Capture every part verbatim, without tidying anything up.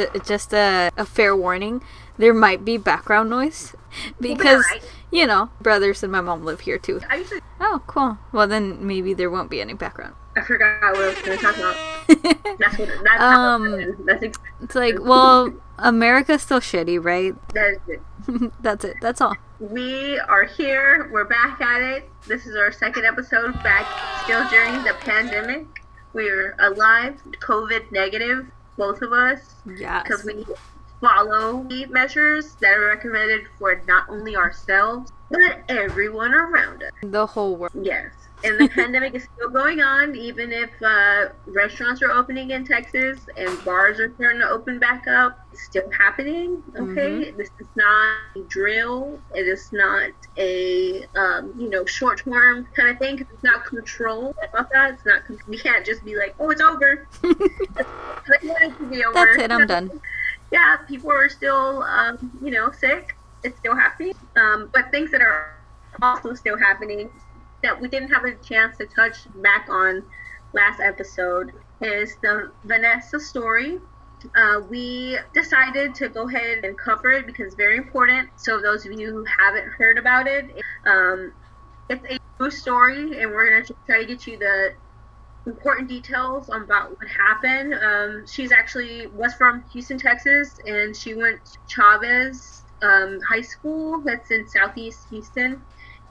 j- just a, a fair warning, there might be background noise because, right. you know, brothers and my mom live here too. I usually- oh, cool. Well, then maybe there won't be any background. I forgot what I was going to talk about. That's what, that's um, that's ex- it's like, well, America's still shitty, right? That is it. That's it. That's all. We are here. We're back at it. This is our second episode back still during the pandemic. We're alive, COVID negative, both of us. Yes. Because we follow the measures that are recommended for not only ourselves, but everyone around us. The whole world. Yes. And the pandemic is still going on, even if uh, restaurants are opening in Texas and bars are starting to open back up. It's still happening, okay? Mm-hmm. This is not a drill. It is not a, um, you know, short-term kind of thing, because it's not controlled about that. It's not, we can't just be like, oh, it's over. Like, yeah, it can be over. That's it, I'm done. Yeah, people are still, um, you know, sick. It's still happening. Um, but things that are also still happening that we didn't have a chance to touch back on last episode is the Vanessa story. Uh, we decided to go ahead and cover it because it's very important. So those of you who haven't heard about it, um, it's a true story, and we're going to try to get you the important details about what happened. Um, she's actually was from Houston, Texas, and she went to Chavez um, High School. That's in Southeast Houston.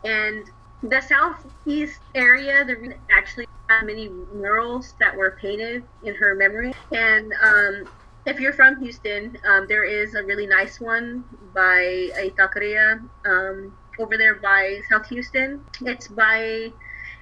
And the southeast area, there actually had many murals that were painted in her memory. And um, if you're from Houston, um, there is a really nice one by a Tocaria um, over there by South Houston. It's by,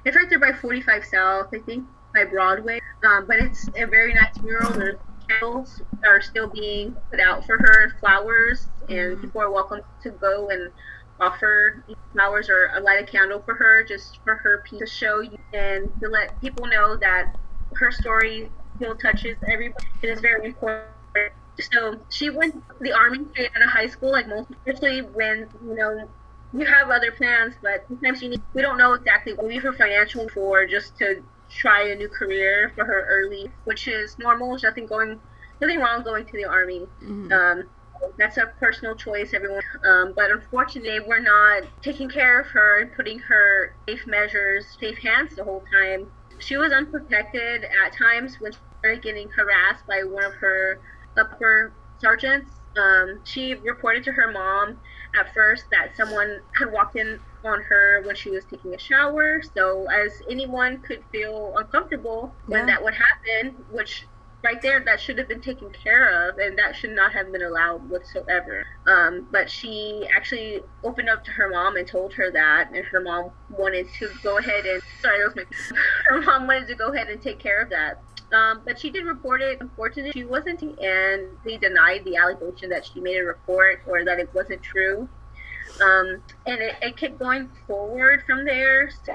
it's right there by forty-five South, I think, by Broadway. Um, but it's a very nice mural. There's candles that are still being put out for her, flowers, and people are welcome to go and offer flowers or a light a candle for her, just for her to show you and to let people know that her story still touches everybody. It is very important. So she went to the Army straight out of high school, like most, especially when, you know, you have other plans, but sometimes you need, we don't know exactly what we for financial for, just to try a new career for her early, which is normal. There's nothing going, nothing wrong going to the Army. Mm-hmm. Um, That's a personal choice, everyone. Um, but unfortunately, we're not taking care of her and putting her safe measures, safe hands the whole time. She was unprotected at times when she started getting harassed by one of her upper sergeants. Um, she reported to her mom at first that someone had walked in on her when she was taking a shower. So as anyone could feel uncomfortable when yeah. that would happen, which right there, that should have been taken care of, and that should not have been allowed whatsoever. Um, but she actually opened up to her mom and told her that, and her mom wanted to go ahead and sorry, that was my, her mom wanted to go ahead and take care of that. Um, but she did report it. Unfortunately, she wasn't, and they denied the allegation that she made a report or that it wasn't true. Um, and it, it kept going forward from there. So,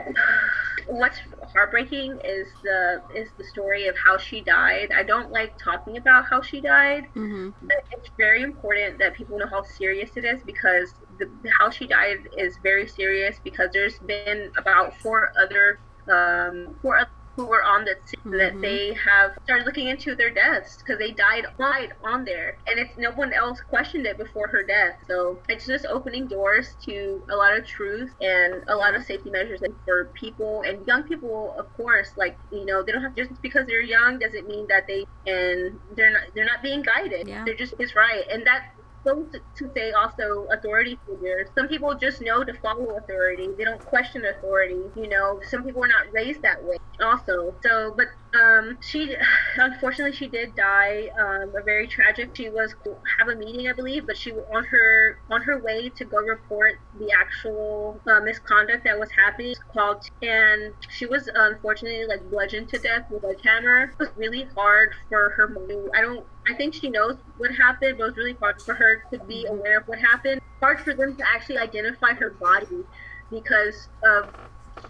what's heartbreaking is the is the story of how she died. I don't like talking about how she died, mm-hmm. but it's very important that people know how serious it is, because the how she died is very serious, because there's been about four other um, four other who were on the scene mm-hmm. that they have started looking into their deaths, because they died, died on there, and it's no one else questioned it before her death. So it's just opening doors to a lot of truth and a lot of safety measures for people, and young people, of course. Like, you know, they don't have, just because they're young doesn't mean that they and they're not they're not being guided. Yeah. They're just it's right, and that goes to say also authority figures. Some people just know to follow authority. They don't question authority. You know, some people are not raised that way also. So, but um, she, unfortunately, she did die. Um, a very tragic, she was, have a meeting, I believe, but she was on her, on her way to go report the actual uh, misconduct that was happening, called, and she was unfortunately like bludgeoned to death with a hammer. It was really hard for her mom. I don't, I think she knows what happened, but it was really hard for her to be aware of what happened. Hard for them to actually identify her body because of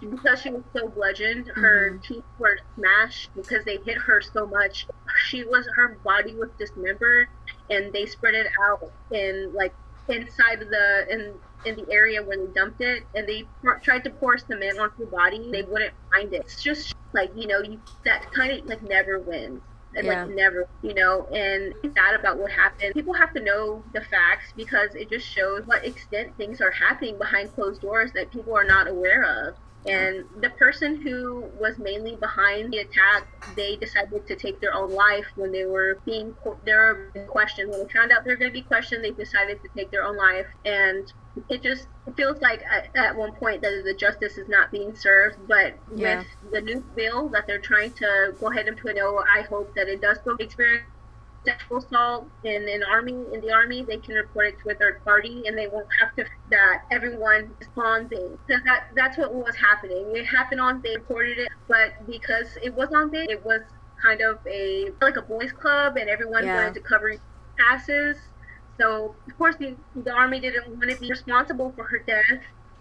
because she was so bludgeoned. Her mm-hmm. teeth were smashed because they hit her so much. She was her body was dismembered, and they spread it out in like inside of the in in the area where they dumped it, and they pr- tried to pour cement onto the body. They wouldn't find it. It's just like, you know, you, that kind of like never wins. and yeah. like never, you know, and it's sad about what happened. People have to know the facts because it just shows what extent things are happening behind closed doors that people are not aware of. And the person who was mainly behind the attack, they decided to take their own life when they were being they're questioned. When they found out they're going to be questioned, they decided to take their own life. And it just feels like at, at one point that the justice is not being served. But yeah. with the new bill that they're trying to go ahead and put out, I hope that it does go experience sexual assault in an army in the army. They can report it to a third party, and they won't have to that everyone is bonding. So that that's what was happening. It happened on they reported it, but because it was on they, it was kind of a like a boys' club, and everyone yeah. wanted to cover asses. So of course the, the army didn't want to be responsible for her death.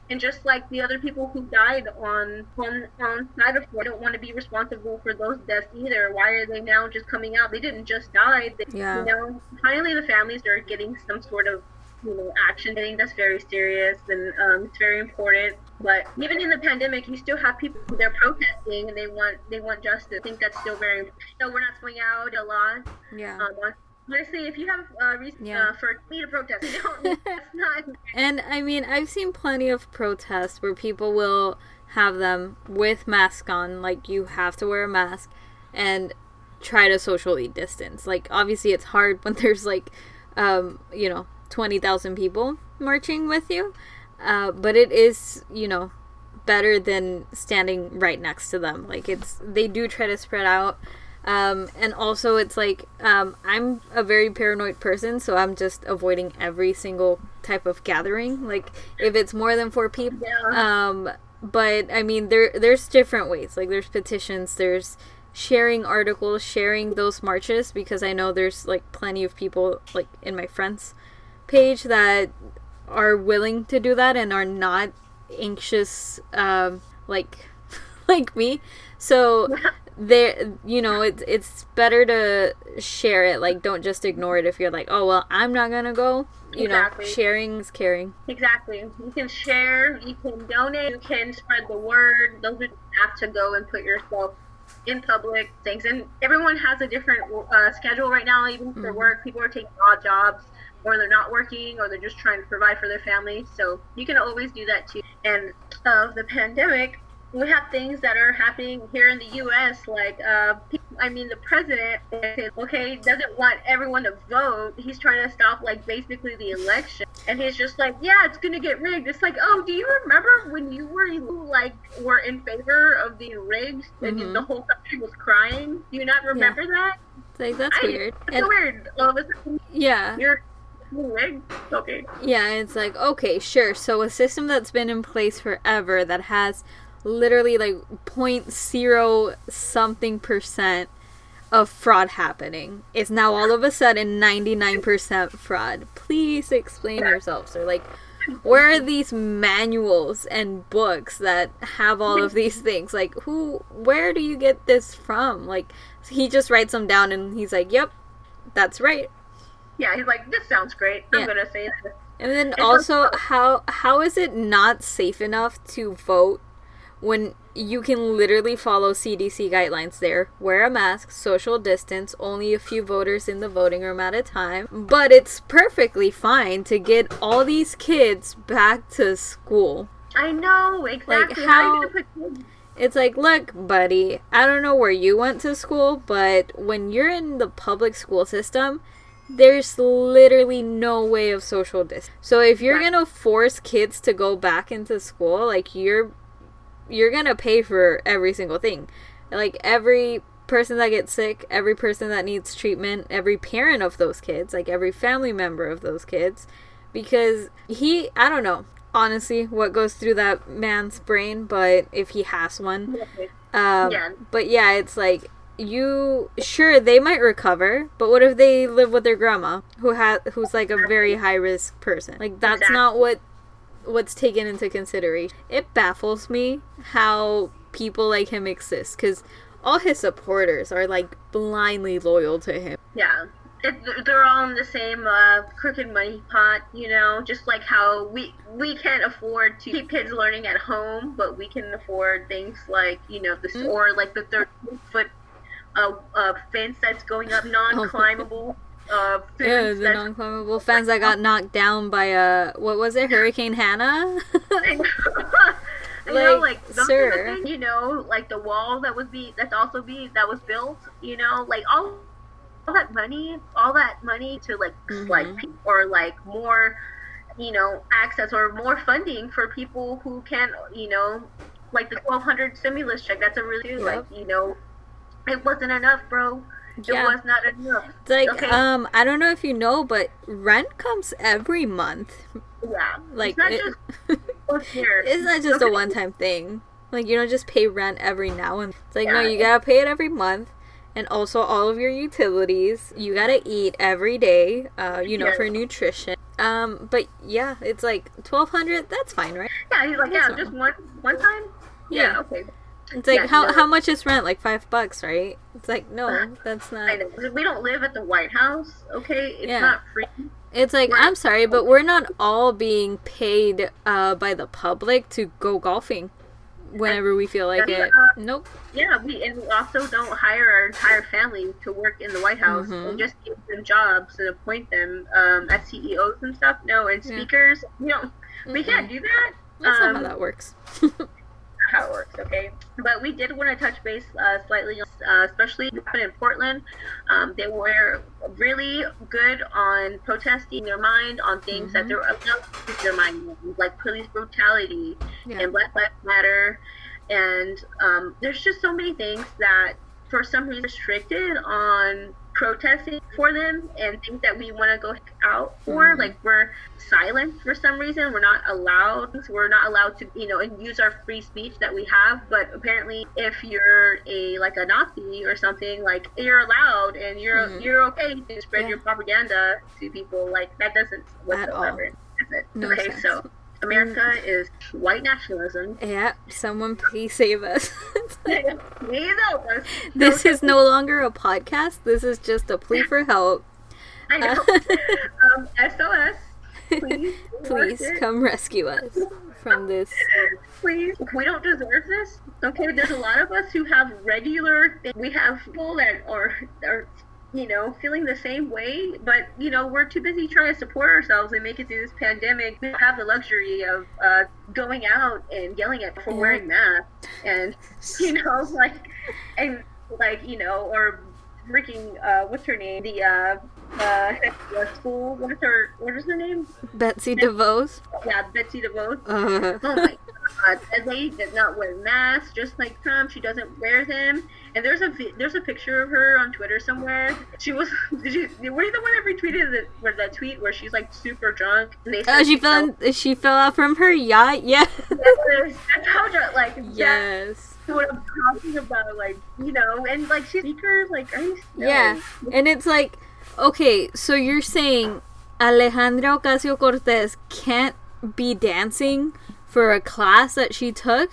And just like the other people who died on on, on side of war don't want to be responsible for those deaths either. Why are they now just coming out? They didn't just die. They, yeah. You know, finally the families are getting some sort of, you know, action. I think that's very serious and um, it's very important. But even in the pandemic, you still have people who they're protesting and they want they want justice. I think that's still very important. So we're not going out a lot. Yeah. Um, Honestly, if you have a uh, reason yeah. uh, for me to protest, you don't, that's not... And, I mean, I've seen plenty of protests where people will have them with masks on, like, you have to wear a mask, and try to socially distance. Like, obviously, it's hard when there's, like, um, you know, twenty thousand people marching with you, uh, but it is, you know, better than standing right next to them. Like, it's, they do try to spread out. Um, and also it's like, um, I'm a very paranoid person, so I'm just avoiding every single type of gathering. Like if it's more than four people, yeah. um, but I mean, there, there's different ways. Like there's petitions, there's sharing articles, sharing those marches, because I know there's like plenty of people like in my friends page that are willing to do that and are not anxious, um, like, like me. So there, you know, it's it's better to share it. Like, don't just ignore it if you're like, oh, well, I'm not going to go. You exactly. know, sharing is caring. Exactly. You can share, you can donate, you can spread the word. Those are apt to go and put yourself in public things. And everyone has a different uh, schedule right now, even for mm-hmm. work. People are taking odd jobs, or they're not working, or they're just trying to provide for their family. So you can always do that, too. And of uh, the pandemic... We have things that are happening here in the U S, like, uh, people, I mean, the president, is, okay, doesn't want everyone to vote. He's trying to stop, like, basically the election. And he's just like, yeah, it's going to get rigged. It's like, oh, do you remember when you were, like, were in favor of the rigged and mm-hmm. the whole country was crying? Do you not remember yeah. that? It's like, that's I, weird. That's and, weird. All of a sudden, yeah. you're rigged? Okay. Yeah, it's like, okay, sure. So a system that's been in place forever that has... literally like zero point zero something percent of fraud happening is now all of a sudden ninety-nine percent fraud. Please explain yourselves. Or like, where are these manuals and books that have all of these things? Like, who, where do you get this from? Like, he just writes them down and he's like, yep, that's right. Yeah, he's like, this sounds great. I'm yeah. going to say this. And then it also, sounds- how how is it not safe enough to vote when you can literally follow C D C guidelines there? Wear a mask, social distance, only a few voters in the voting room at a time. But it's perfectly fine to get all these kids back to school. I know, exactly. Like how, how are you gonna put kids? It's like, look, buddy, I don't know where you went to school, but when you're in the public school system, there's literally no way of social distance. So if you're right. going to force kids to go back into school, like you're... you're gonna pay for every single thing. Like every person that gets sick, every person that needs treatment, every parent of those kids, like every family member of those kids, because he, I don't know honestly what goes through that man's brain, but if he has one, um yeah. but yeah, it's like, you sure they might recover, but what if they live with their grandma who has who's like a very high risk person? Like that's exactly. not what what's taken into consideration. It baffles me how people like him exist, because all his supporters are like blindly loyal to him. Yeah, it, they're all in the same uh, crooked money pot, you know, just like how we we can't afford to keep kids learning at home, but we can afford things like, you know, the mm-hmm. or like the thirty foot a, a fence that's going up, non-climbable. Uh, yeah, the non-climbable fence that got knocked down by a, what was it, Hurricane Hannah? You like, know, like those sir. Are the things, you know, like the wall that was be that's also be that was built, you know, like all, all that money, all that money to like mm-hmm. like or like more, you know, access or more funding for people who can, you know, like the twelve hundred stimulus check. That's a really yep. like you know, it wasn't enough, bro. It yeah. was not enough. It's like okay. um, I don't know if you know, but rent comes every month. Yeah, like it's not it, just it's not just a one-time thing. Like you don't just pay rent every now and it's like yeah, no, you gotta pay it every month, and also all of your utilities. You gotta eat every day. Uh, you know yes. for nutrition. Um, but yeah, it's like twelve hundred. That's fine, right? Yeah, he's like that's yeah, fine. Just one one time. Yeah, yeah okay. It's like yeah, how no. how much is rent? Like five bucks, right? It's like no, uh, that's not. I know. We don't live at the White House, okay? It's yeah. not free. It's like, I'm sorry, but we're not all being paid uh, by the public to go golfing whenever we feel like it. Uh, nope. Yeah, we, and we also don't hire our entire family to work in the White House. Mm-hmm. And just give them jobs and appoint them um, as C E Os and stuff. No, and speakers. Yeah. We don't. Mm-hmm. We can't do that. That's um, not how that works. How it works, okay? But we did want to touch base uh, slightly, uh, especially in Portland. Um, they were really good on protesting their mind on things mm-hmm. that they're allowed to their mind, like police brutality yeah. and Black Lives Matter. And um, there's just so many things that, for some reason, restricted on protesting for them and things that we want to go out for mm-hmm. like we're silent for some reason. We're not allowed we're not allowed to, you know, and use our free speech that we have. But apparently if you're a like a Nazi or something, like you're allowed and you're mm-hmm. you're okay to spread yeah. your propaganda to people. Like that doesn't whatsoever at all. It? No okay sense. So America mm. is white nationalism. Yeah, someone please save us. Like, please help us. This is no longer a podcast. This is just a plea for help. I know. Uh, um, S O S. Please, please come rescue us from this. Please. We don't deserve this. Okay, there's a lot of us who have regular things. We have people that are... are you know, feeling the same way, but, you know, we're too busy trying to support ourselves and make it through this pandemic. We don't have the luxury of uh, going out and yelling at people yeah. wearing masks and, you know, like, and, like, you know, or freaking, uh, what's her name? The, uh, uh, school, what is her, what is her name? Betsy DeVos. Yeah, Betsy DeVos. Uh. Oh my God, that lady does not wear masks, just like Trump. She doesn't wear them. And there's a there's a picture of her on Twitter somewhere. She was, did you, were you the one that retweeted the, was that tweet where she's like super drunk? And they oh, she, she fell in, she fell out from her yacht. Yeah. That's, that's how drunk, like yes. That's what I'm talking about, like you know, and like she's speaker, like are you still? Yeah, and it's like. Okay, so you're saying Alejandra Ocasio-Cortez can't be dancing for a class that she took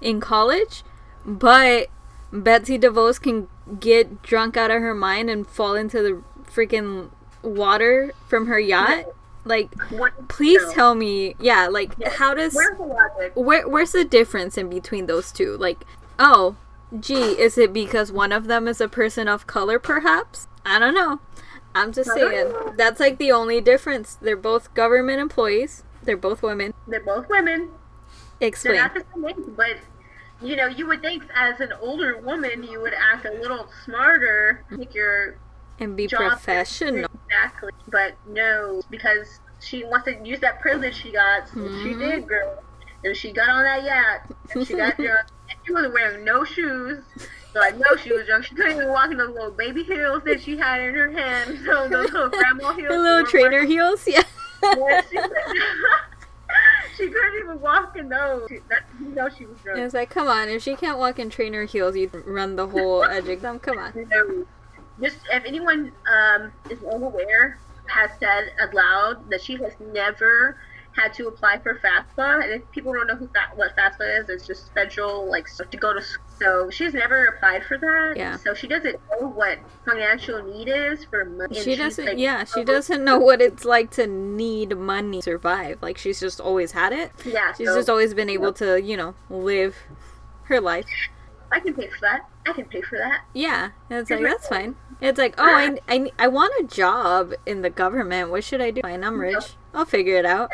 in college, but Betsy DeVos can get drunk out of her mind and fall into the freaking water from her yacht? Like, please tell me, yeah, like, how does... Where's the logic? Where, where's the difference in between those two? Like, oh, gee, is it because one of them is a person of color, perhaps? I don't know. I'm just saying, that's like the only difference. They're both government employees. They're both women. They're both women. Explain. They're not the same age, but, you know, you would think as an older woman, you would act a little smarter. Take your and be job professional. Exactly. But no, because she wants to use that privilege she got. So mm-hmm. She did, girl. And she got on that yacht. And she got drunk. And she wasn't wearing no shoes. So I know she was drunk. She couldn't even walk in those little baby heels that she had in her hand. So those little grandma heels. The little trainer working. Heels, yeah. yeah she, she couldn't even walk in those. She, that, you know she was drunk. And it's like, come on. If she can't walk in trainer heels, you run the whole edge exam. Come on. No. Just if anyone um, is unaware, has said aloud that she has never had to apply for FAFSA, and if people don't know who that, what FAFSA is, it's just federal, like, so to go to school. So she's never applied for that. Yeah. So she doesn't know what financial need is for money. She doesn't. Like, yeah, she oh, doesn't know what it's like to need money to survive. Like she's just always had it. Yeah. She's so, just always been able yeah. to, you know, live her life. I can pay for that. I can pay for that. Yeah. And it's like, that's fine. It's like, oh, I, I, I want a job in the government. What should I do? Fine, I'm rich. I'll figure it out.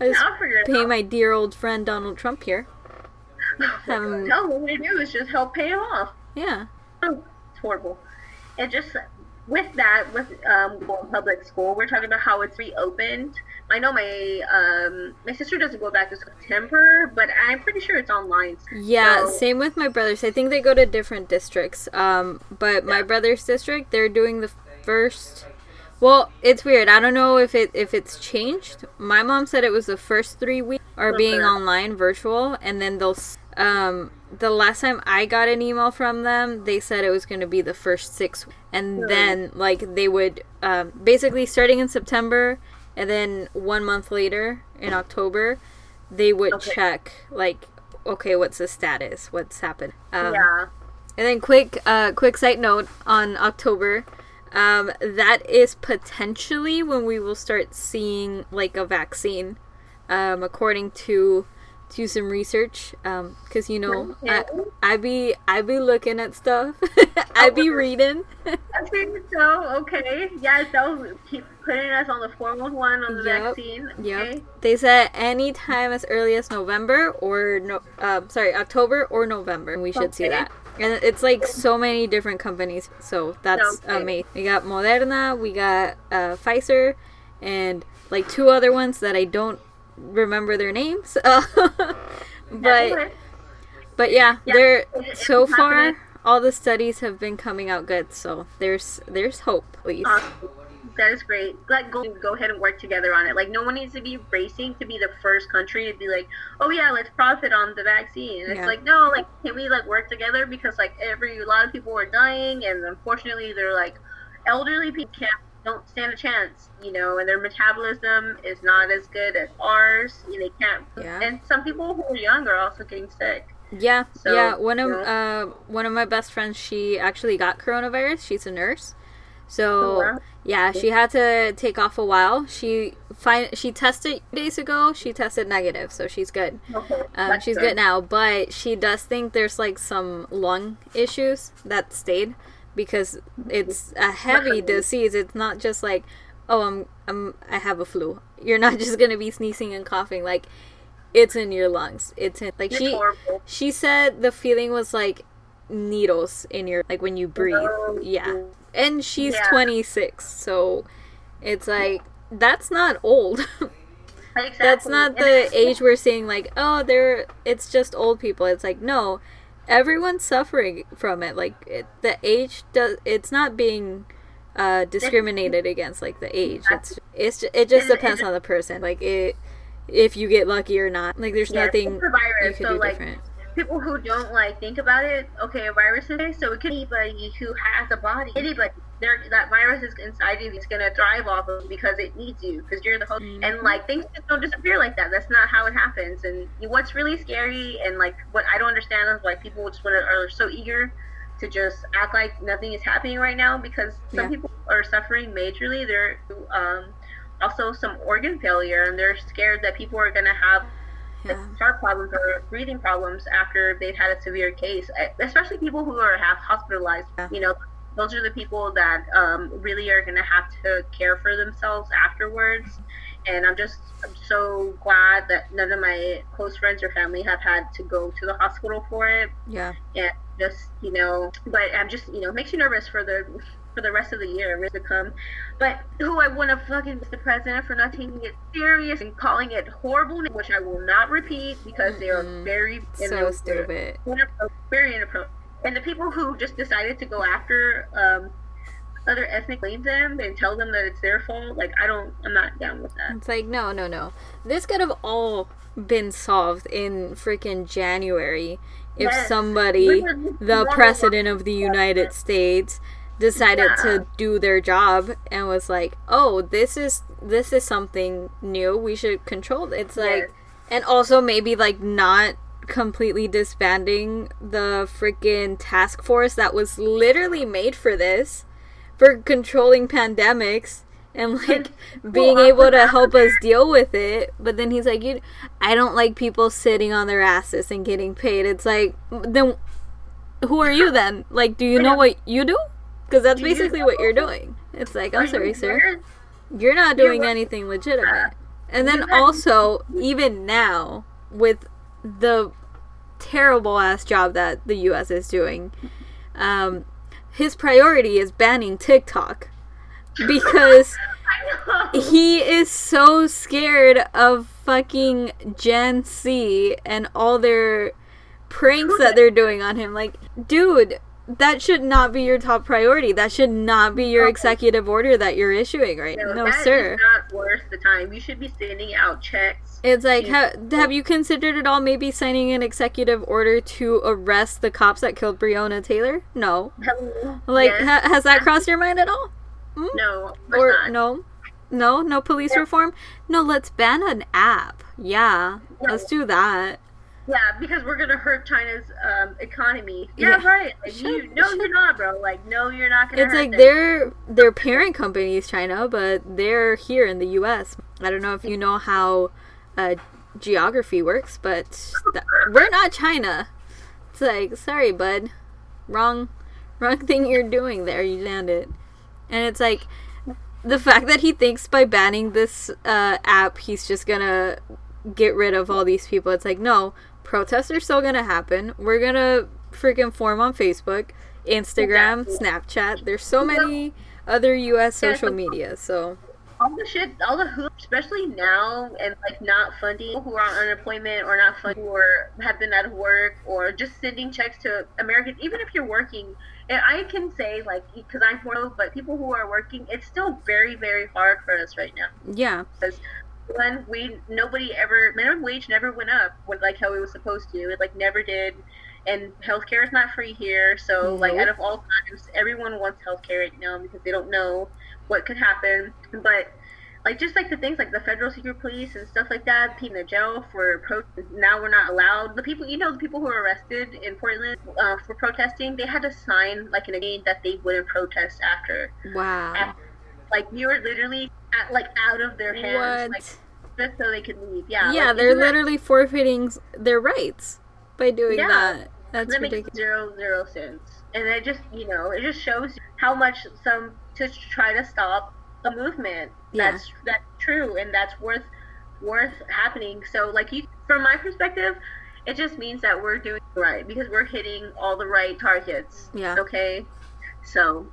I just I'll figure it pay out. my dear old friend Donald Trump here. Um, no, what we do is just help pay him off. Yeah. Oh, it's horrible. And just with that, with um, public school, we're talking about how it's reopened. I know my um, my sister doesn't go back to September, but I'm pretty sure it's online. Yeah, so. Same with my brother's. I think they go to different districts. Um, but my yeah. brother's district, they're doing the first. Well, it's weird. I don't know if it if it's changed. My mom said it was the first three weeks are oh, being God. online, virtual, and then they'll. Um, the last time I got an email from them, they said it was going to be the first six, and really? then like they would um, basically starting in September. And then one month later, in October, they would okay. check, like, okay, what's the status? What's happened? Um, yeah. And then quick uh, quick side note on October, um, that is potentially when we will start seeing, like, a vaccine, um, according to to some research. Because, um, you know, okay. I, I, be, I be looking at stuff. I be reading. I think so, okay. Yes, that was... Keep- putting us on the formal one on the yep, vaccine. Okay. Yep. They said any time as early as November or no, uh, sorry, October or November. We should okay. see that. And it's like so many different companies. So that's okay. amazing. We got Moderna, we got uh, Pfizer, and like two other ones that I don't remember their names. but okay. but yeah, yeah, they're it's so happening. far all the studies have been coming out good. So there's there's hope, please. Awesome. That is great. Let go, go ahead and work together on it. Like, no one needs to be racing to be the first country to be like, oh, yeah, let's profit on the vaccine. And yeah. It's like, no, like, can we, like, work together? Because, like, every, a lot of people are dying, and unfortunately, they're, like, elderly people can't, don't stand a chance, you know, and their metabolism is not as good as ours. And they can't. Yeah. And some people who are young are also getting sick. Yeah, so, yeah. One of, you know, uh, one of my best friends, she actually got coronavirus. She's a nurse. So, yeah, she had to take off a while. She fi- she tested days ago. She tested negative, so she's good. Okay, um, she's good. good now, but she does think there's, like, some lung issues that stayed because it's a heavy disease. It's not just like, oh, I'm, I'm, I have a flu. You're not just going to be sneezing and coughing. Like, it's in your lungs. It's in, like, she, she said the feeling was, like, needles in your, like, when you breathe. Oh, yeah. And she's yeah. twenty-six, so it's like, that's not old. Exactly. That's not the age we're seeing, like, oh, they're, it's just old people. It's like, no, everyone's suffering from it. Like, it, the age, does it's not being uh, discriminated against, like, the age. It's, it's It just depends on the person. Like, it, if you get lucky or not. Like, there's yeah, nothing it's a virus, you could so, do like, different. People who don't, like, think about it, okay, a virus is, so it could be anybody who has a body. Anybody, that virus is inside you, it's going to thrive off of because it needs you, because you're the host. Mm-hmm. And, like, things just don't disappear like that. That's not how it happens. And what's really scary and, like, what I don't understand is, like, people just wanna, are so eager to just act like nothing is happening right now because some yeah. people are suffering majorly. They're um, also some organ failure, and they're scared that people are going to have Yeah. heart problems or breathing problems after they've had a severe case, especially people who are half hospitalized. Yeah. You know, those are the people that um, really are going to have to care for themselves afterwards. And I'm just I'm so glad that none of my close friends or family have had to go to the hospital for it. Yeah. And just, you know, but I'm just, you know, it makes you nervous for the for the rest of the year to come. But who I want to fucking miss the president for not taking it serious and calling it horrible, which I will not repeat because mm-hmm. they are very so stupid, very inappropriate. And the people who just decided to go after um other ethnic blame them and tell them that it's their fault, like I don't, I'm not down with that. It's like no, no, no. This could have all been solved in freaking January if yes. somebody, the president of the United States, decided yeah. to do their job and was like, oh, this is this is something new, we should control it. It's like, yes. and also maybe like not completely disbanding the freaking task force that was literally made for this, for controlling pandemics and like being able to help us deal with it. But then he's like, you I don't like people sitting on their asses and getting paid. It's like, then who are you then? Like, do you know what you do? Because that's do basically you know? what you're doing. It's like, I'm sorry, sir. You're not doing anything legitimate. And then also, even now, with the terrible-ass job that the U S is doing, um, his priority is banning TikTok. Because he is so scared of fucking Gen Z and all their pranks that they're doing on him. Like, dude, that should not be your top priority. That should not be your executive order that you're issuing right now. No, no, sir. It's not worth the time. You should be sending out checks. It's like, ha- have you considered at all maybe signing an executive order to arrest the cops that killed Breonna Taylor? No. Like, yes. ha- has that crossed your mind at all? Mm? No, or not. no, no, no police yeah. reform. No, let's ban an app. Yeah, no. Let's do that. Yeah, because we're gonna hurt China's um, economy. Yeah, yeah. right. Like, shut, you, no, shut. you're not, bro. Like, no, you're not gonna. It's hurt like them. their their parent company is China, but they're here in the U S. I don't know if you know how uh, geography works, but th- we're not China. It's like, sorry, bud, wrong, wrong thing you're doing there. You landed. And it's like, the fact that he thinks by banning this uh, app, he's just gonna get rid of all these people. It's like, no, protests are still gonna happen. We're gonna freaking form on Facebook, Instagram, exactly. Snapchat. There's so many other U S social media, so... All the shit, all the hoops, especially now, and like not funding people who are on unemployment or not funding or have been out of work or just sending checks to Americans, even if you're working. And I can say, like, because I'm poor, but people who are working, it's still very, very hard for us right now. Yeah. Because one, we, nobody ever, minimum wage never went up when, like how it was supposed to. It like never did. And healthcare is not free here. So, nope. like, out of all times, everyone wants healthcare right now because they don't know what could happen. But like just like the things like the federal secret police and stuff like that, people in jail for protest. Now we're not allowed. The people, you know, the people who were arrested in Portland uh, for protesting, they had to sign like an agreement that they wouldn't protest after. Wow. After, like you were literally at, like out of their hands, what? like just so they could leave. Yeah. Yeah, like, they're literally that... forfeiting their rights by doing yeah. that. That's that ridiculous. Makes zero zero sense. And it just, you know, it just shows how much some to try to stop a movement yeah. that's that's true and that's worth worth happening. So like you, from my perspective, it just means that we're doing right because we're hitting all the right targets. Yeah. Okay. So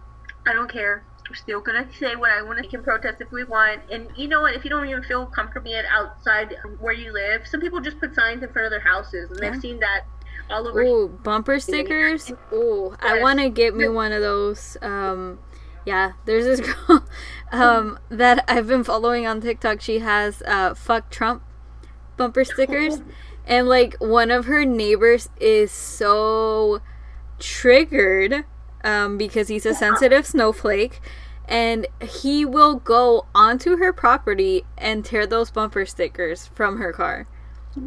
I don't care. We're still gonna say what I want. We can protest if we want. And you know what? If you don't even feel comfortable yet outside where you live, some people just put signs in front of their houses, and yeah. I've seen that all over. Ooh, bumper stickers. Ooh, I want to get me one of those. Um. Yeah, there's this girl um, that I've been following on TikTok. She has uh, Fuck Trump bumper stickers. And, like, one of her neighbors is so triggered um, because he's a sensitive snowflake. And he will go onto her property and tear those bumper stickers from her car.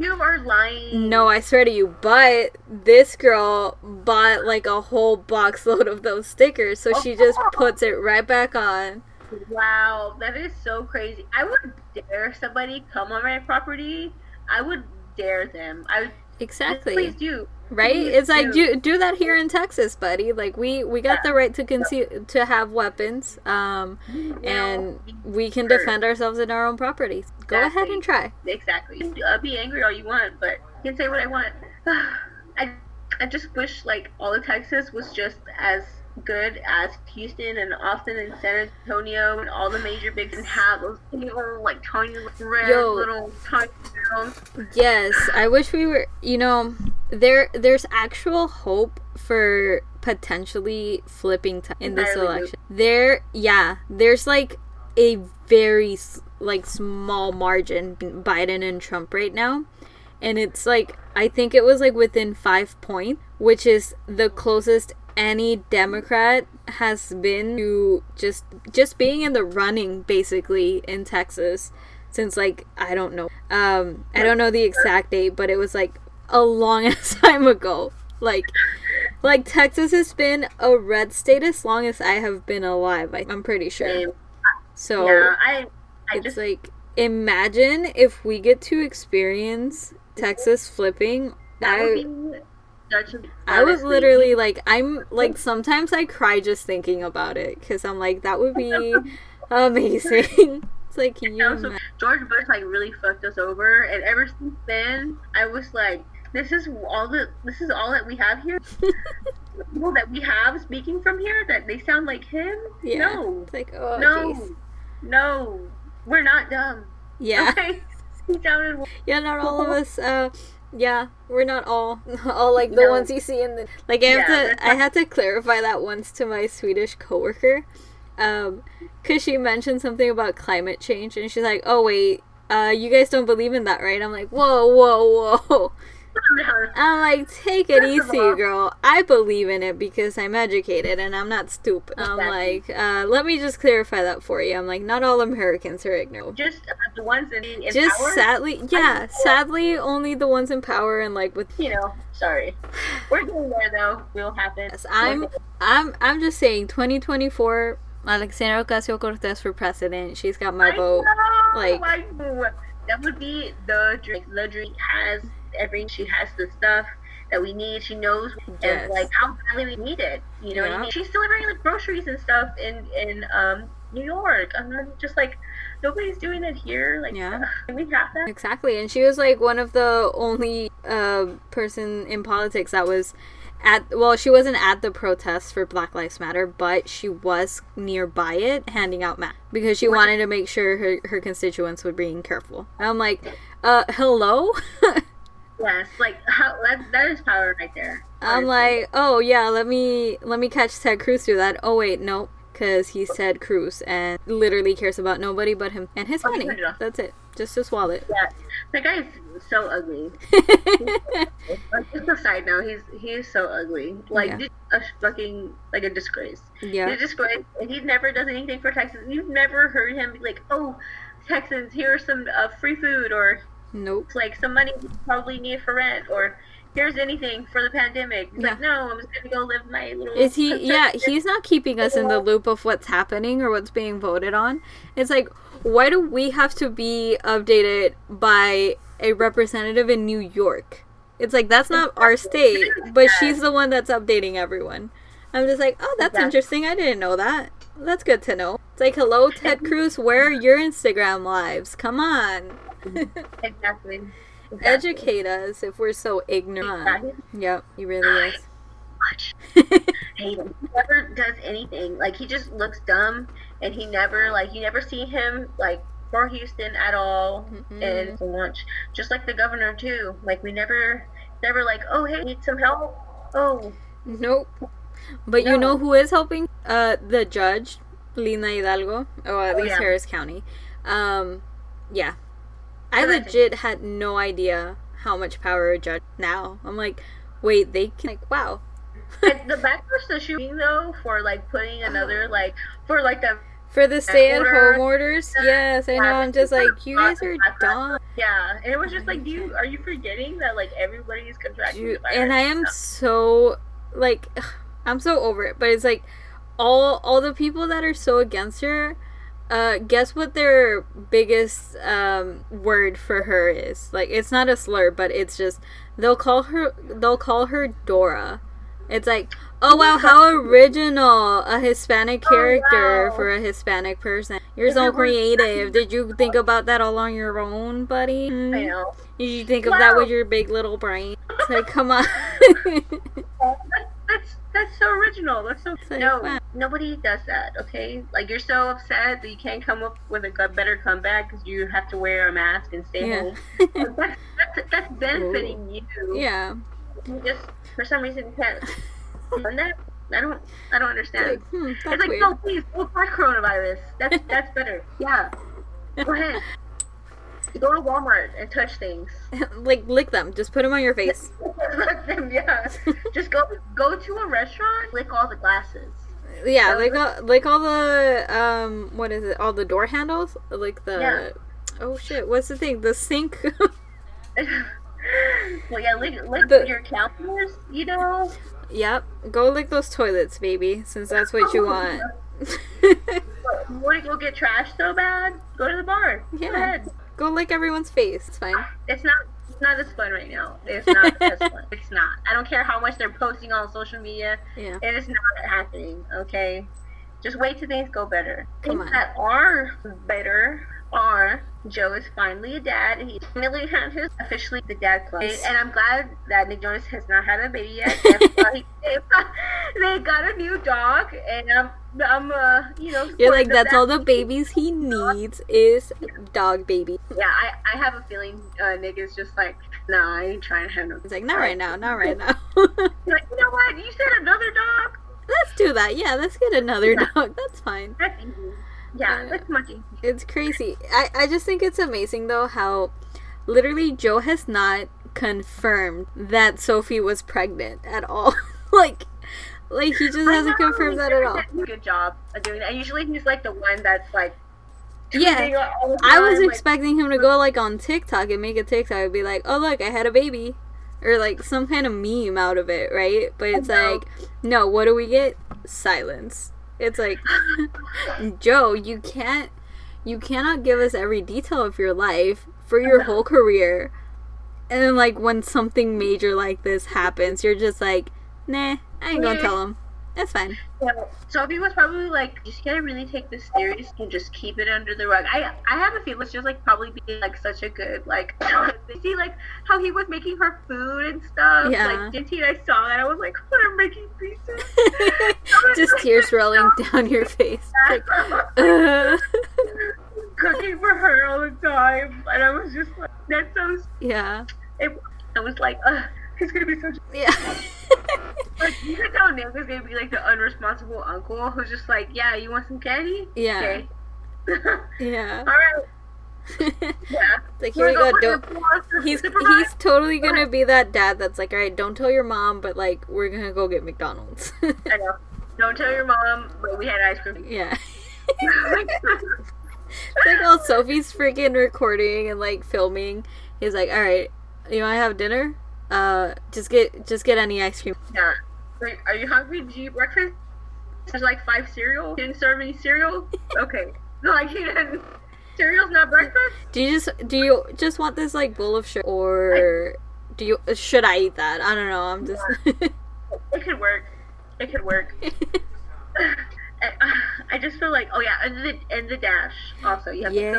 You are lying. No, I swear to you. But this girl bought like a whole box load of those stickers, so oh. she just puts it right back on. Wow, that is so crazy. I would dare somebody come on my property. I would dare them. I would exactly. Please do. Right? Please it's do. Like do do that here in Texas, buddy. Like we, we got yeah. the right to conceal to have weapons, um, yeah. and we can defend ourselves in our own properties. Go exactly. ahead and try. Exactly. Uh, be angry all you want, but you can say what I want. I, I just wish, like, all of Texas was just as good as Houston and Austin and San Antonio and all the major bigs and have those little, like, tiny red Yo, little tiny girls. Yes, I wish we were, you know, there. there's actual hope for potentially flipping t- in this Entirely election. Hope. There, yeah, there's, like, a very... like small margin Biden and Trump right now, and it's like I think it was like within five points, which is the closest any Democrat has been to just just being in the running basically in Texas since like I don't know um I don't know the exact date, but it was like a long ass time ago. Like like Texas has been a red state as long as I have been alive, I'm pretty sure. So yeah, I I it's just, like, imagine if we get to experience Texas flipping. That I, would be such a I was literally thing. Like, I'm like, sometimes I cry just thinking about it because I'm like, that would be amazing. It's like, can you also, George Bush like really fucked us over, and ever since then I was like, this is all the this is all that we have here. Well, that we have speaking from here, that they sound like him. Yeah. No, it's like, oh, no, geez. No, we're not dumb. Yeah. Okay. Yeah, not all of us. Uh, yeah, we're not all all like the no. ones you see in the like. I have yeah, to. I had to clarify that once to my Swedish coworker, um, because she mentioned something about climate change, and she's like, "Oh wait, uh, you guys don't believe in that, right?" I'm like, "Whoa, whoa, whoa." I'm like, take it easy, girl. I believe in it because I'm educated and I'm not stupid. Exactly. I'm like, uh, let me just clarify that for you. I'm like, not all Americans are ignorant. Just uh, the ones in, in just power? Just sadly, yeah, sadly, only the ones in power and like with... You know, sorry. We're getting there, though. We'll happen. Yes, I'm, I'm, I'm just saying, twenty twenty-four, Alexandra Ocasio-Cortez for president. She's got my I vote. Know, like, I know. That would be the dream. The dream has... everything. She has the stuff that we need. She knows yes. and like how badly we need it. You know yeah. what I mean? She's delivering like groceries and stuff in in um New York. And then just like nobody's doing it here. Like yeah. uh, we have that exactly. And she was like one of the only uh person in politics that was at well she wasn't at the protests for Black Lives Matter, but she was nearby it handing out masks because she what? wanted to make sure her her constituents were being careful. And I'm like, uh hello. Yes, like how, that, that is power right there. Honestly. I'm like, oh yeah, let me let me catch Ted Cruz through that. Oh wait, no, because he's Ted Cruz and literally cares about nobody but him and his oh, money. It That's it, just his wallet. Yeah, that guy is so ugly. Like, just a side note, he's he is so ugly. Like yeah. a fucking like a disgrace. Yeah, he's a disgrace, and he never does anything for Texans. You've never heard him be like, oh, Texans, here's some uh, free food or. Nope. It's like some money you probably need for rent, or here's anything for the pandemic. He's yeah. like, no, I'm just gonna go live my little. Is he? Yeah, he's not keeping us in the loop of what's happening or what's being voted on. It's like, why do we have to be updated by a representative in New York? It's like that's not our state, but she's the one that's updating everyone. I'm just like, oh, that's exactly. interesting. I didn't know that. That's good to know. It's like, hello, Ted Cruz, where are your Instagram lives? Come on. Exactly. Exactly. Educate us if we're so ignorant. Exactly. Yep, he really is. I hate him. He never does anything. Like, he just looks dumb, and he never, like, you never see him, like, for Houston at all, mm-hmm. and lunch. Just like the governor, too. Like, we never, never, like, oh, hey, need some help? Oh. Nope. But no. You know who is helping? Uh, the judge, Lina Hidalgo, or at oh, least yeah. Harris County. Um, yeah. I legit had no idea how much power a judge now. I'm like, wait, they can, like, wow. And the backlash that she though for like putting another like for like the for the stay-at-home orders. Yes, I know. I'm just like, you guys are dumb. Yeah, and it was just like, do you are you forgetting that like everybody is contracting? And I am so like, I'm so over it. But it's like, all all the people that are so against her. Uh, guess what their biggest um word for her is? Like, it's not a slur, but it's just they'll call her they'll call her Dora. It's like, oh wow, how original, a Hispanic character oh, wow. for a Hispanic person. You're so creative. Did you think about that all on your own, buddy? Mm-hmm. I know. Did you think wow. of that with your big little brain? It's like, come on. That's that's so original. That's so like, no, wow. nobody does that. Okay, like, you're so upset that you can't come up with a better comeback because you have to wear a mask and stay yeah. home. But that's, that's that's benefiting Ooh. you. Yeah. You just for some reason you can't. And that I don't I don't understand. It's like, hmm, that's it's like weird. No, please go fight coronavirus. That's that's better. Yeah. Go ahead. Go to Walmart and touch things. Like, lick them. Just put them on your face. Lick them, yeah. Just go go to a restaurant, lick all the glasses. Yeah, so, lick, all, lick all the, um, what is it, all the door handles? Like the, yeah. oh shit, what's the thing? The sink? Well, yeah, lick, lick the, your counters, you know? Yep. Go lick those toilets, baby, since that's what you want. You want to go get trash so bad? Go to the bar. Yeah. Go ahead. Go lick everyone's face. It's fine. It's not it's not as fun right now. It's not as fun. It's not. I don't care how much they're posting on social media. Yeah. It is not happening, okay? Just wait till things go better. Come things on. That are better are Joe is finally a dad. He finally had his officially the dad club. And I'm glad that Nick Jonas has not had a baby yet. They got a new dog, and I'm, I'm uh, you know. You're like, that's all the babies he needs is dog baby. Yeah, I, I have a feeling uh, Nick is just like, no, nah, I ain't trying to have no. He's like, not right now, not right now. Like, you know what? You said another dog. Let's do that. Yeah, let's get another yeah. dog. That's fine. That's easy. Yeah, yeah, that's much easier. It's crazy. I, I just think it's amazing, though, how literally Joe has not confirmed that Sophie was pregnant at all. like, like he just I hasn't know, confirmed that at all. Good job of doing that. Usually he's, like, the one that's, like, yeah, all I was like, expecting him to go, like, on TikTok and make a TikTok and be like, oh, look, I had a baby. Or, like, some kind of meme out of it, right? But it's like, no, what do we get? Silence. It's like, Joe, you can't, you cannot give us every detail of your life for your whole career. And then, like, when something major like this happens, you're just like, nah, I ain't gonna tell him. That's fine. So, Sophie was probably like, you just gotta really take this serious and just keep it under the rug. I I have a feeling it's just, like, probably being, like, such a good, like, see, like, how he was making her food and stuff. Yeah. Like, Dinty and I saw that. I was like, what, I'm making pieces? Just like, tears rolling down your face. Like, uh. Cooking for her all the time. And I was just like, that's so... Yeah. It, I was like, ugh. He's gonna be so. Yeah. Like, you can tell Nick is gonna be like the unresponsible uncle who's just like, yeah, you want some candy? Yeah. Okay. Yeah. All right. Yeah. Like, here we go. Don't. He's he's totally gonna be that dad that's like, all right, don't tell your mom, but like, we're gonna go get McDonald's. I know. Don't tell your mom, but we had ice cream. Yeah. It's like, all Sophie's freaking recording and like filming. He's like, all right, you want to have dinner? Uh, just get just get any ice cream. Yeah. Wait, are you hungry? Did you eat breakfast? There's like five cereal. You didn't serve any cereal? Okay. No, like he didn't. Cereal's not breakfast? Do you just do you just want this like bowl of sugar, or I, do you should I eat that? I don't know. I'm just. Yeah. It could work. It could work. I, uh, I just feel like oh yeah, and the and the dash also. You have yes,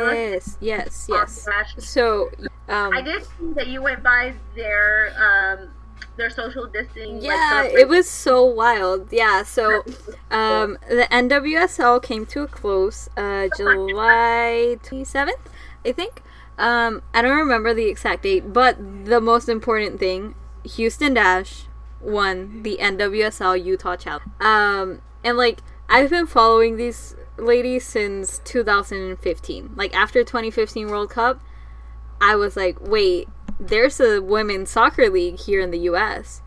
to yes, yes, yes. So. Um, I did see that you went by their um, their social distancing. Yeah, like, it was so wild. Yeah, so um, the N W S L came to a close uh, July twenty-seventh, I think. Um, I don't remember the exact date, but the most important thing, Houston Dash won the N W S L Utah Challenge. Um, and, like, I've been following these ladies since two thousand fifteen. Like, after twenty fifteen World Cup, I was like, wait, there's a women's soccer league here in the U S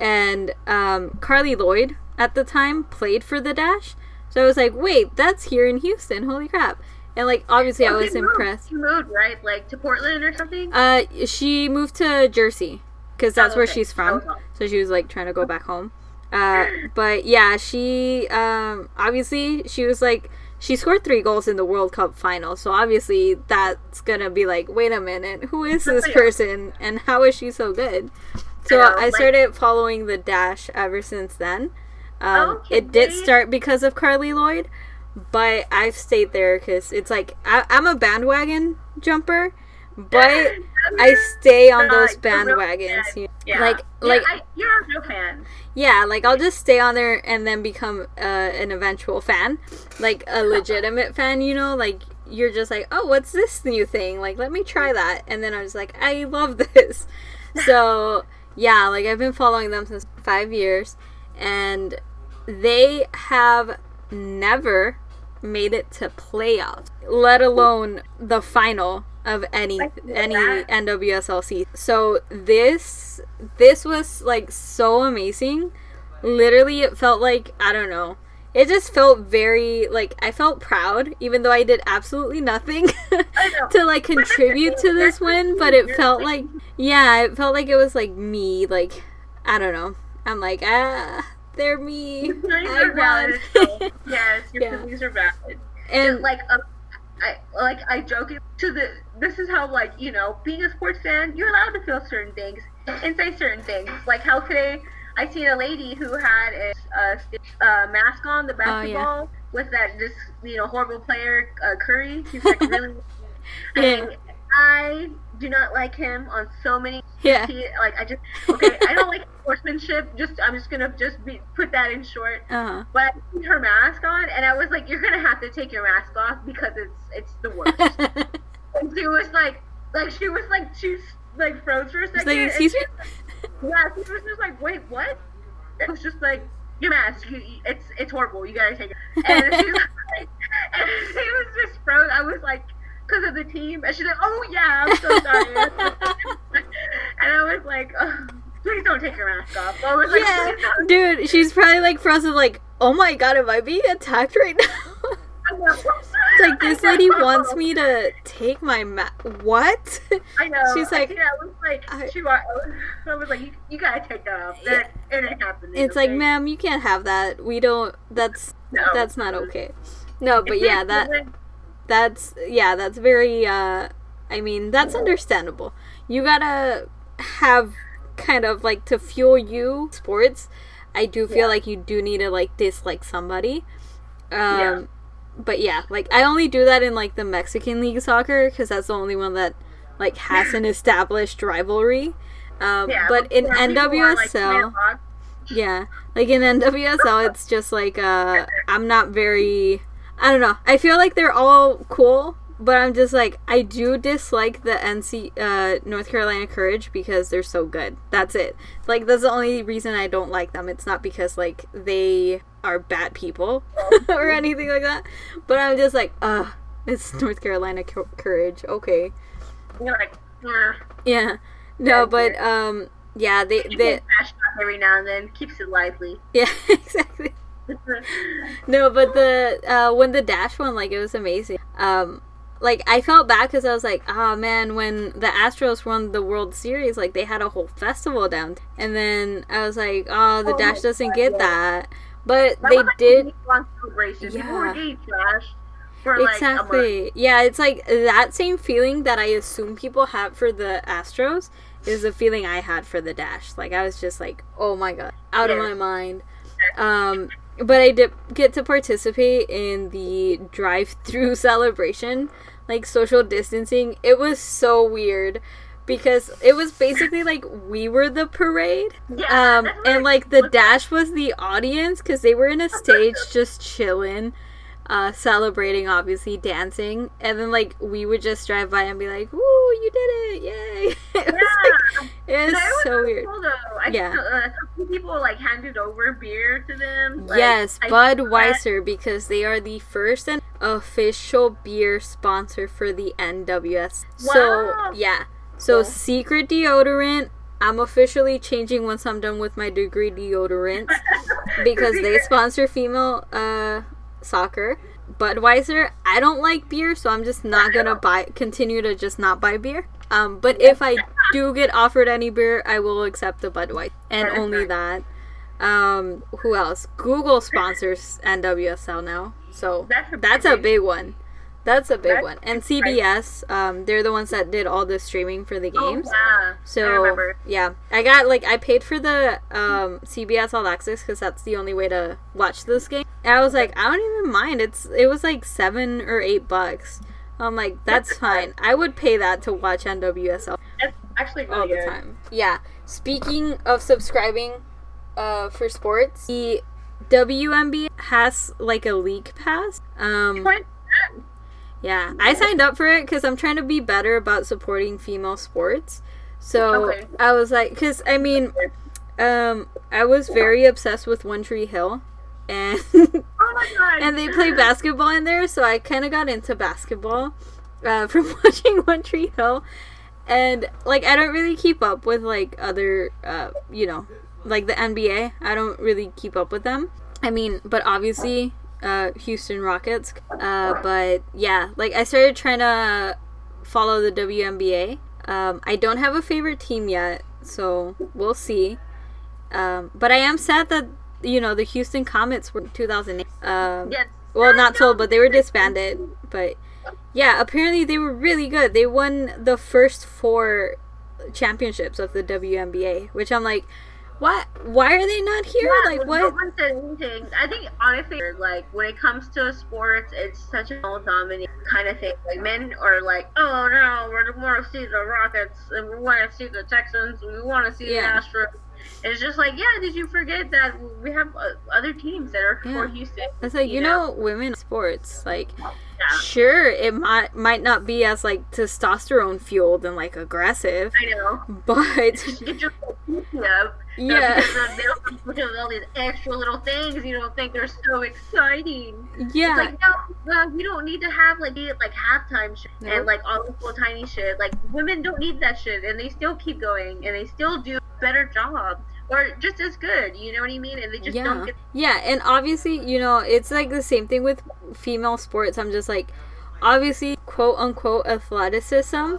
And um, Carly Lloyd, at the time, played for the Dash. So I was like, wait, that's here in Houston. Holy crap. And, like, obviously well, I was impressed. She moved, right? Like, to Portland or something? Uh, she moved to Jersey because that's oh, okay. where she's from. Oh, well. So she was, like, trying to go back home. Uh, but, yeah, she, um, obviously, she was, like... She scored three goals in the World Cup final, so obviously that's gonna be like, wait a minute, who is this person and how is she so good? So uh, I started following the Dash ever since then. Um, okay. It did start because of Carly Lloyd, but I've stayed there because it's like, I- I'm a bandwagon jumper, but I stay on those bandwagons. You know? Yeah. Like, yeah, like I, you're a real fan. Yeah, like, I'll just stay on there and then become uh, an eventual fan. Like, a legitimate fan, you know? Like, you're just like, oh, what's this new thing? Like, let me try that. And then I was like, I love this. So, yeah, like, I've been following them since five years. And they have never made it to playoffs, let alone the final of any any N W S L season. So this this was like so amazing. Literally, it felt like, I don't know, it just felt very like, I felt proud even though I did absolutely nothing to like contribute to this win, but it felt like, yeah, it felt like it was like me, like, I don't know, I'm like, ah, they're me. I won. Yes, your feelings are valid. And like, um, I like I joke to the this is how, like, you know, being a sports fan, you're allowed to feel certain things and say certain things. Like how today I seen a lady who had a, a, a mask on, the basketball, oh, yeah. with that just, you know, horrible player, uh, Curry. She's like really. I mean, yeah. I do not like him on so many. Yeah. He, like I just okay. I don't like sportsmanship. Just I'm just gonna just be, put that in short. Uh-huh. But I put her mask on, and I was like, "You're gonna have to take your mask off because it's it's the worst." And she was like, like she was like she like froze for a second. Like, excuse me. Yeah, she was just like, "Wait, what?" It was just like, "Your mask. You, it's it's horrible. You gotta take it." And she was like, and she was just froze. I was like. Because of the team, and she's like, "Oh yeah, I'm so sorry." And I was like, oh, "Please don't take your mask off." I was like, yeah, dude, she's probably like frozen, like, "Oh my god, am I being attacked right now?" I know. It's like this lady wants me to take my mask. What? I know. She's like, yeah, I was like, I, she was, I was like, you, you gotta take that off. That yeah. it happened. It's okay. Like, ma'am, you can't have that. We don't. That's no. That's not okay. No, but yeah, that. That's, yeah, that's very, uh, I mean, that's understandable. You gotta have kind of, like, to fuel you sports, I do feel yeah. like you do need to, like, dislike somebody. Um, yeah. But, yeah, like, I only do that in, like, the Mexican League soccer, because that's the only one that, like, has an established rivalry. Um, yeah, but in N W S L, like, yeah, like, in N W S L, it's just, like, uh, I'm not very... I don't know. I feel like they're all cool, but I'm just like, I do dislike the N C, uh, North Carolina Courage because they're so good. That's it. Like, that's the only reason I don't like them. It's not because, like, they are bad people or anything like that. But I'm just like, ugh, it's North Carolina Co- Courage. Okay. You're like, yeah. Yeah. No, but, um, yeah, they... they every now and then. Keeps it lively. Yeah, exactly. No, but the uh when the Dash won, like, it was amazing. Um like, I felt bad because I was like, oh man, when the Astros won the World Series, like, they had a whole festival down, and then I was like, oh, the oh Dash doesn't God, get yeah. that, but that they was, like, did yeah we Dash for, like, exactly yeah it's like that same feeling that I assume people have for the Astros is the feeling I had for the Dash. Like, I was just like, oh my god, out yeah. of my mind. um But I did get to participate in the drive-through celebration, like, social distancing. It was so weird because it was basically like we were the parade, yeah, um, and like the Dash was the audience because they were in a stage just chilling, uh, celebrating, obviously dancing, and then like we would just drive by and be like, "Woo, you did it! Yay!" It was, yeah. like, it was, no, it was so cool, weird. Though. I yeah. Feel, uh, people, like, handed over beer to them. Like, yes, Budweiser, because they are the first and official beer sponsor for the N W S. Wow. So, yeah. So, cool. Secret deodorant. I'm officially changing once I'm done with my degree deodorant because they sponsor female uh, soccer. Budweiser, I don't like beer, so I'm just not going to buy. continue to just not buy beer. Um, but if I do get offered any beer, I will accept the Budweiser and only that. Um, who else? Google sponsors N W S L now, so that's a, that's a big one. That's a big that's one. And C B S, um, they're the ones that did all the streaming for the games. Oh, yeah. So I remember. yeah, I got like I paid for the um, C B S All Access because that's the only way to watch this game. And I was like, I don't even mind. It's it was like seven or eight bucks. I'm like, that's fine. I would pay that to watch N W S L. That's actually really all the good. time. Yeah. Speaking of subscribing uh, for sports, the W N B A has, like, a league pass. Um, yeah. I signed up for it because I'm trying to be better about supporting female sports. So okay. I was like, because, I mean, um, I was very obsessed with One Tree Hill. And oh and they play basketball in there, so I kind of got into basketball uh, from watching One Tree Hill. And, like, I don't really keep up with, like, other, uh, you know, like the N B A. I don't really keep up with them. I mean, but obviously, uh, Houston Rockets. Uh, but, yeah, like, I started trying to follow the W N B A. Um, I don't have a favorite team yet, so we'll see. Um, but I am sad that you know, the Houston Comets were two thousand eight. Um, yes. Well, not sold, but they were disbanded. But Yeah, apparently they were really good. They won the first four championships of the W N B A, which I'm like, what? Why are they not here? Yeah, like, what? No one said anything. I think, honestly, like, when it comes to sports, it's such a male-dominant kind of thing. Like, men are like, oh, no, we're going to see the Rockets, and we want to see the Texans, and we want to see yeah. the Astros. And it's just like, yeah, did you forget that we have uh, other teams that are yeah. for Houston? It's like, you, you know, know, women's sports, like... Yeah. Sure, it might might not be as like testosterone fueled and like aggressive. I know, but it just yeah, yeah. Because they don't look at all these extra little things. You don't think they're so exciting. Yeah, it's like no, well, we don't need to have like need, like halftime shit nope. and like all this little tiny shit. Like women don't need that shit, and they still keep going, and they still do a better job. Or just as good, you know what I mean? And they just yeah. don't get... Yeah, and obviously, you know, it's like the same thing with female sports. I'm just like, obviously, quote-unquote athleticism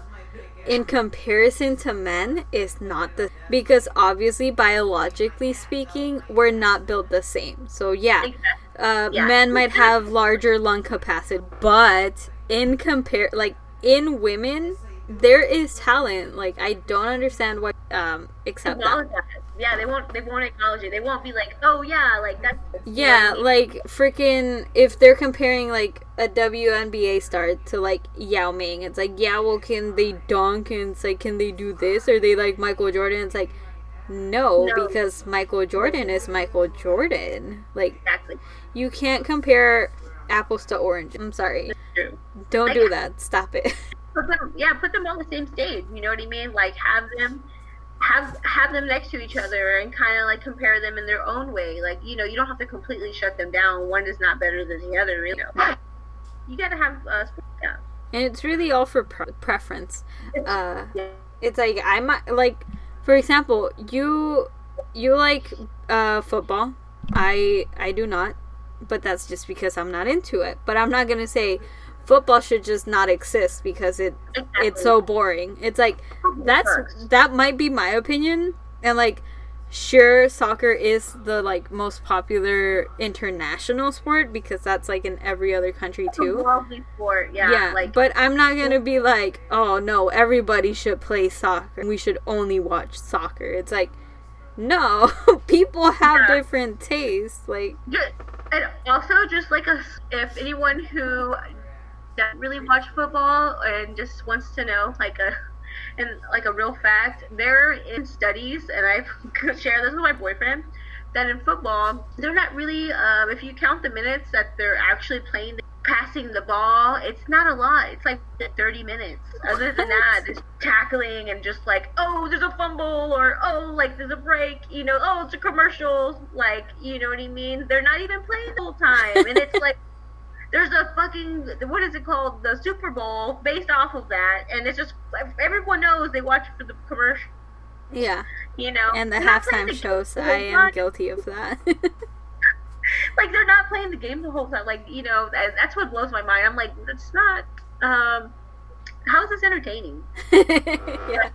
in comparison to men is not the... Because obviously, biologically speaking, we're not built the same. So, yeah, uh, yeah. men might have larger lung capacity. But in compare... Like, in women, there is talent. Like, I don't understand why... Um, except that. Yeah, they won't. They won't acknowledge it. They won't be like, "Oh yeah, like that's." Yeah, yeah, like freaking. If they're comparing like a W N B A star to like Yao Ming, it's like, yeah, well, can they dunk? And it's like, can they do this? Are they like Michael Jordan? It's like, no, no. because Michael Jordan is Michael Jordan. Like, exactly. You can't compare apples to oranges. I'm sorry. That's true. Don't like, do that. Stop it. Put them, yeah, put them on the same stage. You know what I mean? Like, have them. Have have them next to each other and kind of like compare them in their own way. Like, you know, you don't have to completely shut them down. One is not better than the other, really. You gotta have uh, sports stuff. And it's really all for pre- preference. Uh, yeah. It's like I might like, for example, you you like uh, football. I I do not, but that's just because I'm not into it. But I'm not gonna say football should just not exist because it exactly. it's so boring. It's like that's that might be my opinion. And like, sure, soccer is the like most popular international sport because that's like in every other country too. It's a lovely sport, yeah. yeah like, but I'm not gonna be like, oh no, everybody should play soccer. We should only watch soccer. It's like, no, people have yeah. different tastes. Like, and also just like a, if anyone who that really watch football and just wants to know like a and like a real fact, there in studies, and I've shared this with my boyfriend, that in football they're not really um, if you count the minutes that they're actually playing, passing the ball, it's not a lot. It's like thirty minutes. Other than that, it's tackling and just like, oh, there's a fumble, or oh, like there's a break, you know, oh, it's a commercial, like, you know what I mean? They're not even playing the whole time, and it's like there's a fucking, what is it called, the Super Bowl, based off of that, and it's just, everyone knows they watch it for the commercial. Yeah. You know? And the halftime shows, the I am guilty of that. Like, they're not playing the game the whole time. Like, you know, that's what blows my mind. I'm like, it's not, um, how is this entertaining? Yeah.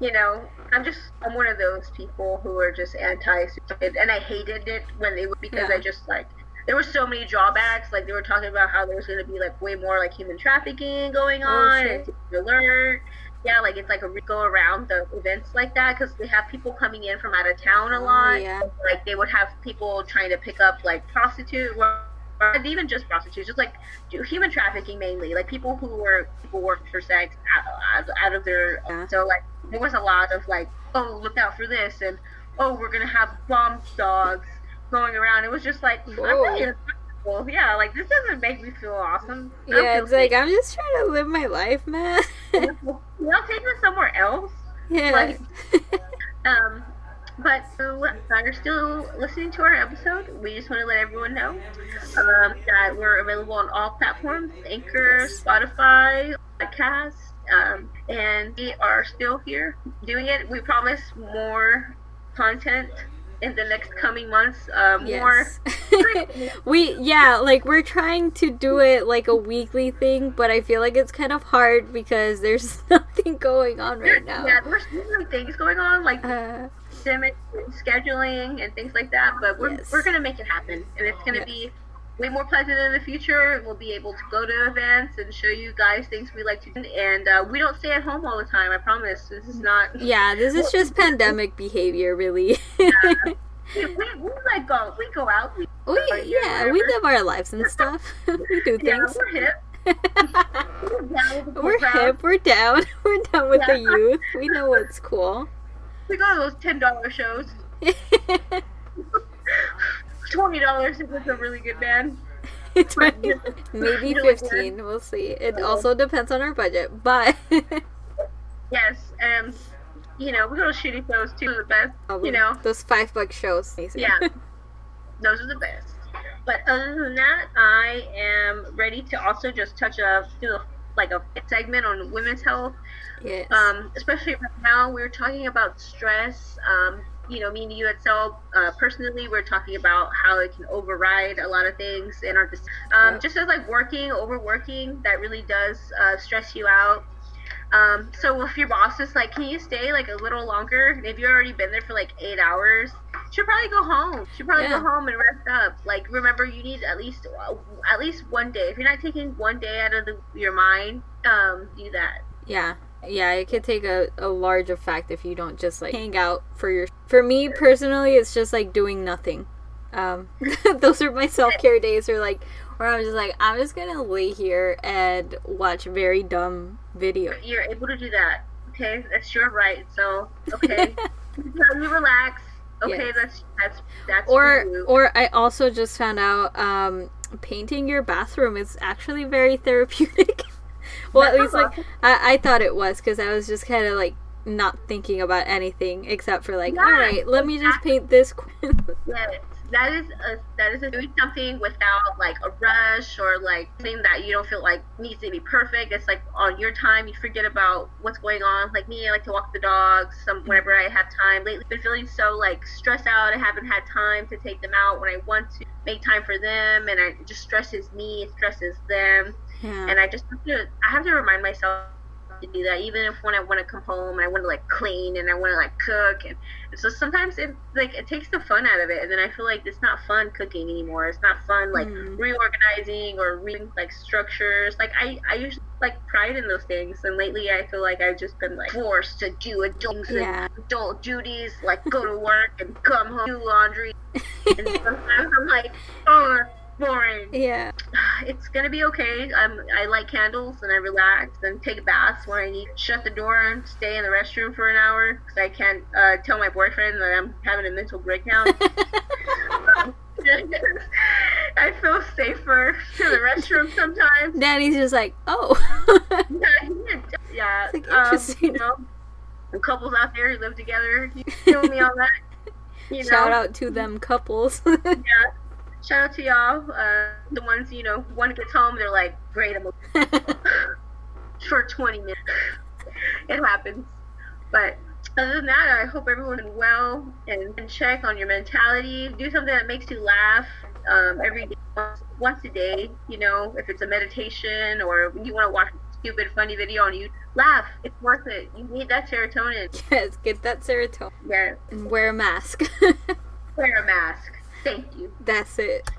You know, I'm just, I'm one of those people who are just anti-stupid, and I hated it when they would, because yeah. I just, like, there were so many drawbacks. Like, they were talking about how there was going to be, like, way more, like, human trafficking going on. Oh, and alert. Yeah, like, it's, like, a go around the events like that. Because they have people coming in from out of town a lot. Oh, yeah. Like, they would have people trying to pick up, like, prostitutes. Or, or even just prostitutes. Just, like, do human trafficking mainly. Like, people who were people working for sex out, out of their... Yeah. So, like, there was a lot of, like, oh, look out for this. And, oh, we're going to have bomb dogs going around. It was just like, I'm not even comfortable. Yeah, like, this doesn't make me feel awesome. I yeah, it's like, safe. I'm just trying to live my life, man. I'll take this somewhere else. Yeah. Like, um, but so, if you're still listening to our episode, we just want to let everyone know um, that we're available on all platforms, Anchor, Spotify, Podcast, um, and we are still here doing it. We promise more content in the next coming months. Um yes. More we yeah like we're trying to do it like a weekly thing, but I feel like it's kind of hard because there's nothing going on right now. Yeah, there's some things going on, like uh, scheduling and things like that, but we're yes. we're gonna make it happen, and it's gonna yes. be way more pleasant in the future. We'll be able to go to events and show you guys things we like to do. And uh, we don't stay at home all the time, I promise. This is not... Yeah, this is just pandemic behavior, really. Yeah. We, we, we like go, we go out. We, we uh, yeah, yeah we live our lives and stuff. We do things. Yeah, we're hip. we're down with we're hip, we're down. We're down with yeah. the youth. We know what's cool. We go to those ten dollar shows. twenty dollars if it's a really good band. Maybe fifteen, we'll see. It also depends on our budget, but... yes, um, you know, we go to shitty shows too, the best, you know. Those five buck shows. Basically. Yeah, those are the best. But other than that, I am ready to also just touch up, do a, like a segment on women's health. Yes. Um, especially right now, we're talking about stress, um, you know, me and U S L, uh, personally, we're talking about how it can override a lot of things in our, um, yep. just as like working, overworking, that really does uh, stress you out. Um, so if your boss is like, can you stay like a little longer? And if you've already been there for like eight hours, you should probably go home. You should probably yeah. go home and rest up. Like, remember, you need at least, at least one day. If you're not taking one day out of the, your mind, um, do that. Yeah. Yeah, it could take a, a large effect if you don't just, like, hang out for your... For me, personally, it's just, like, doing nothing. Um, those are my self-care days, or, like, where I'm just, like, I'm just gonna lay here and watch very dumb videos. You're able to do that, okay? That's your right, so, okay. You relax. Okay, yes. that's, that's, that's... Or, you. Or I also just found out, um, painting your bathroom is actually very therapeutic. Well, at least, like, I, I thought it was, because I was just kind of, like, not thinking about anything except for, like, yes, all right, let exactly. me just paint this. Yes, that is a, that is a, doing something without, like, a rush or, like, something that you don't feel, like, needs to be perfect. It's, like, on your time. You forget about what's going on. Like, me, I like to walk the dogs some, whenever I have time. Lately, I've been feeling so, like, stressed out. I haven't had time to take them out when I want to make time for them, and it just stresses me. It stresses them. Yeah. And I just have to, I have to remind myself to do that, even if when I want to come home, I want to, like, clean and I want to, like, cook. And so sometimes it, like, it takes the fun out of it. And then I feel like it's not fun cooking anymore. It's not fun, like, mm. reorganizing or, re- like, structures. Like, I, I usually, like, pride in those things. And lately I feel like I've just been, like, forced to do adult things yeah. and adult duties, like, go to work and come home, do laundry. And sometimes I'm like, oh, boring. Yeah. It's gonna be okay. I'm, I light candles and I relax and take baths when I need. Shut the door and stay in the restroom for an hour because I can't uh, tell my boyfriend that I'm having a mental breakdown. um, I feel safer to the restroom sometimes. Daddy's just like, oh. Yeah. It's like interesting. Um, you know, and couples out there who live together, you feel me on that? You know? Shout out to them couples. Yeah. Shout out to y'all, uh, the ones, you know, one gets home, they're like, great, I'm okay. For twenty minutes. It happens. But other than that, I hope everyone's well, and, and check on your mentality. Do something that makes you laugh um, every day, once, once a day, you know, if it's a meditation or you want to watch a stupid, funny video on YouTube. Laugh. It's worth it. You need that serotonin. Yes, get that serotonin. Yes. And wear a mask. Wear a mask. Thank you. That's it.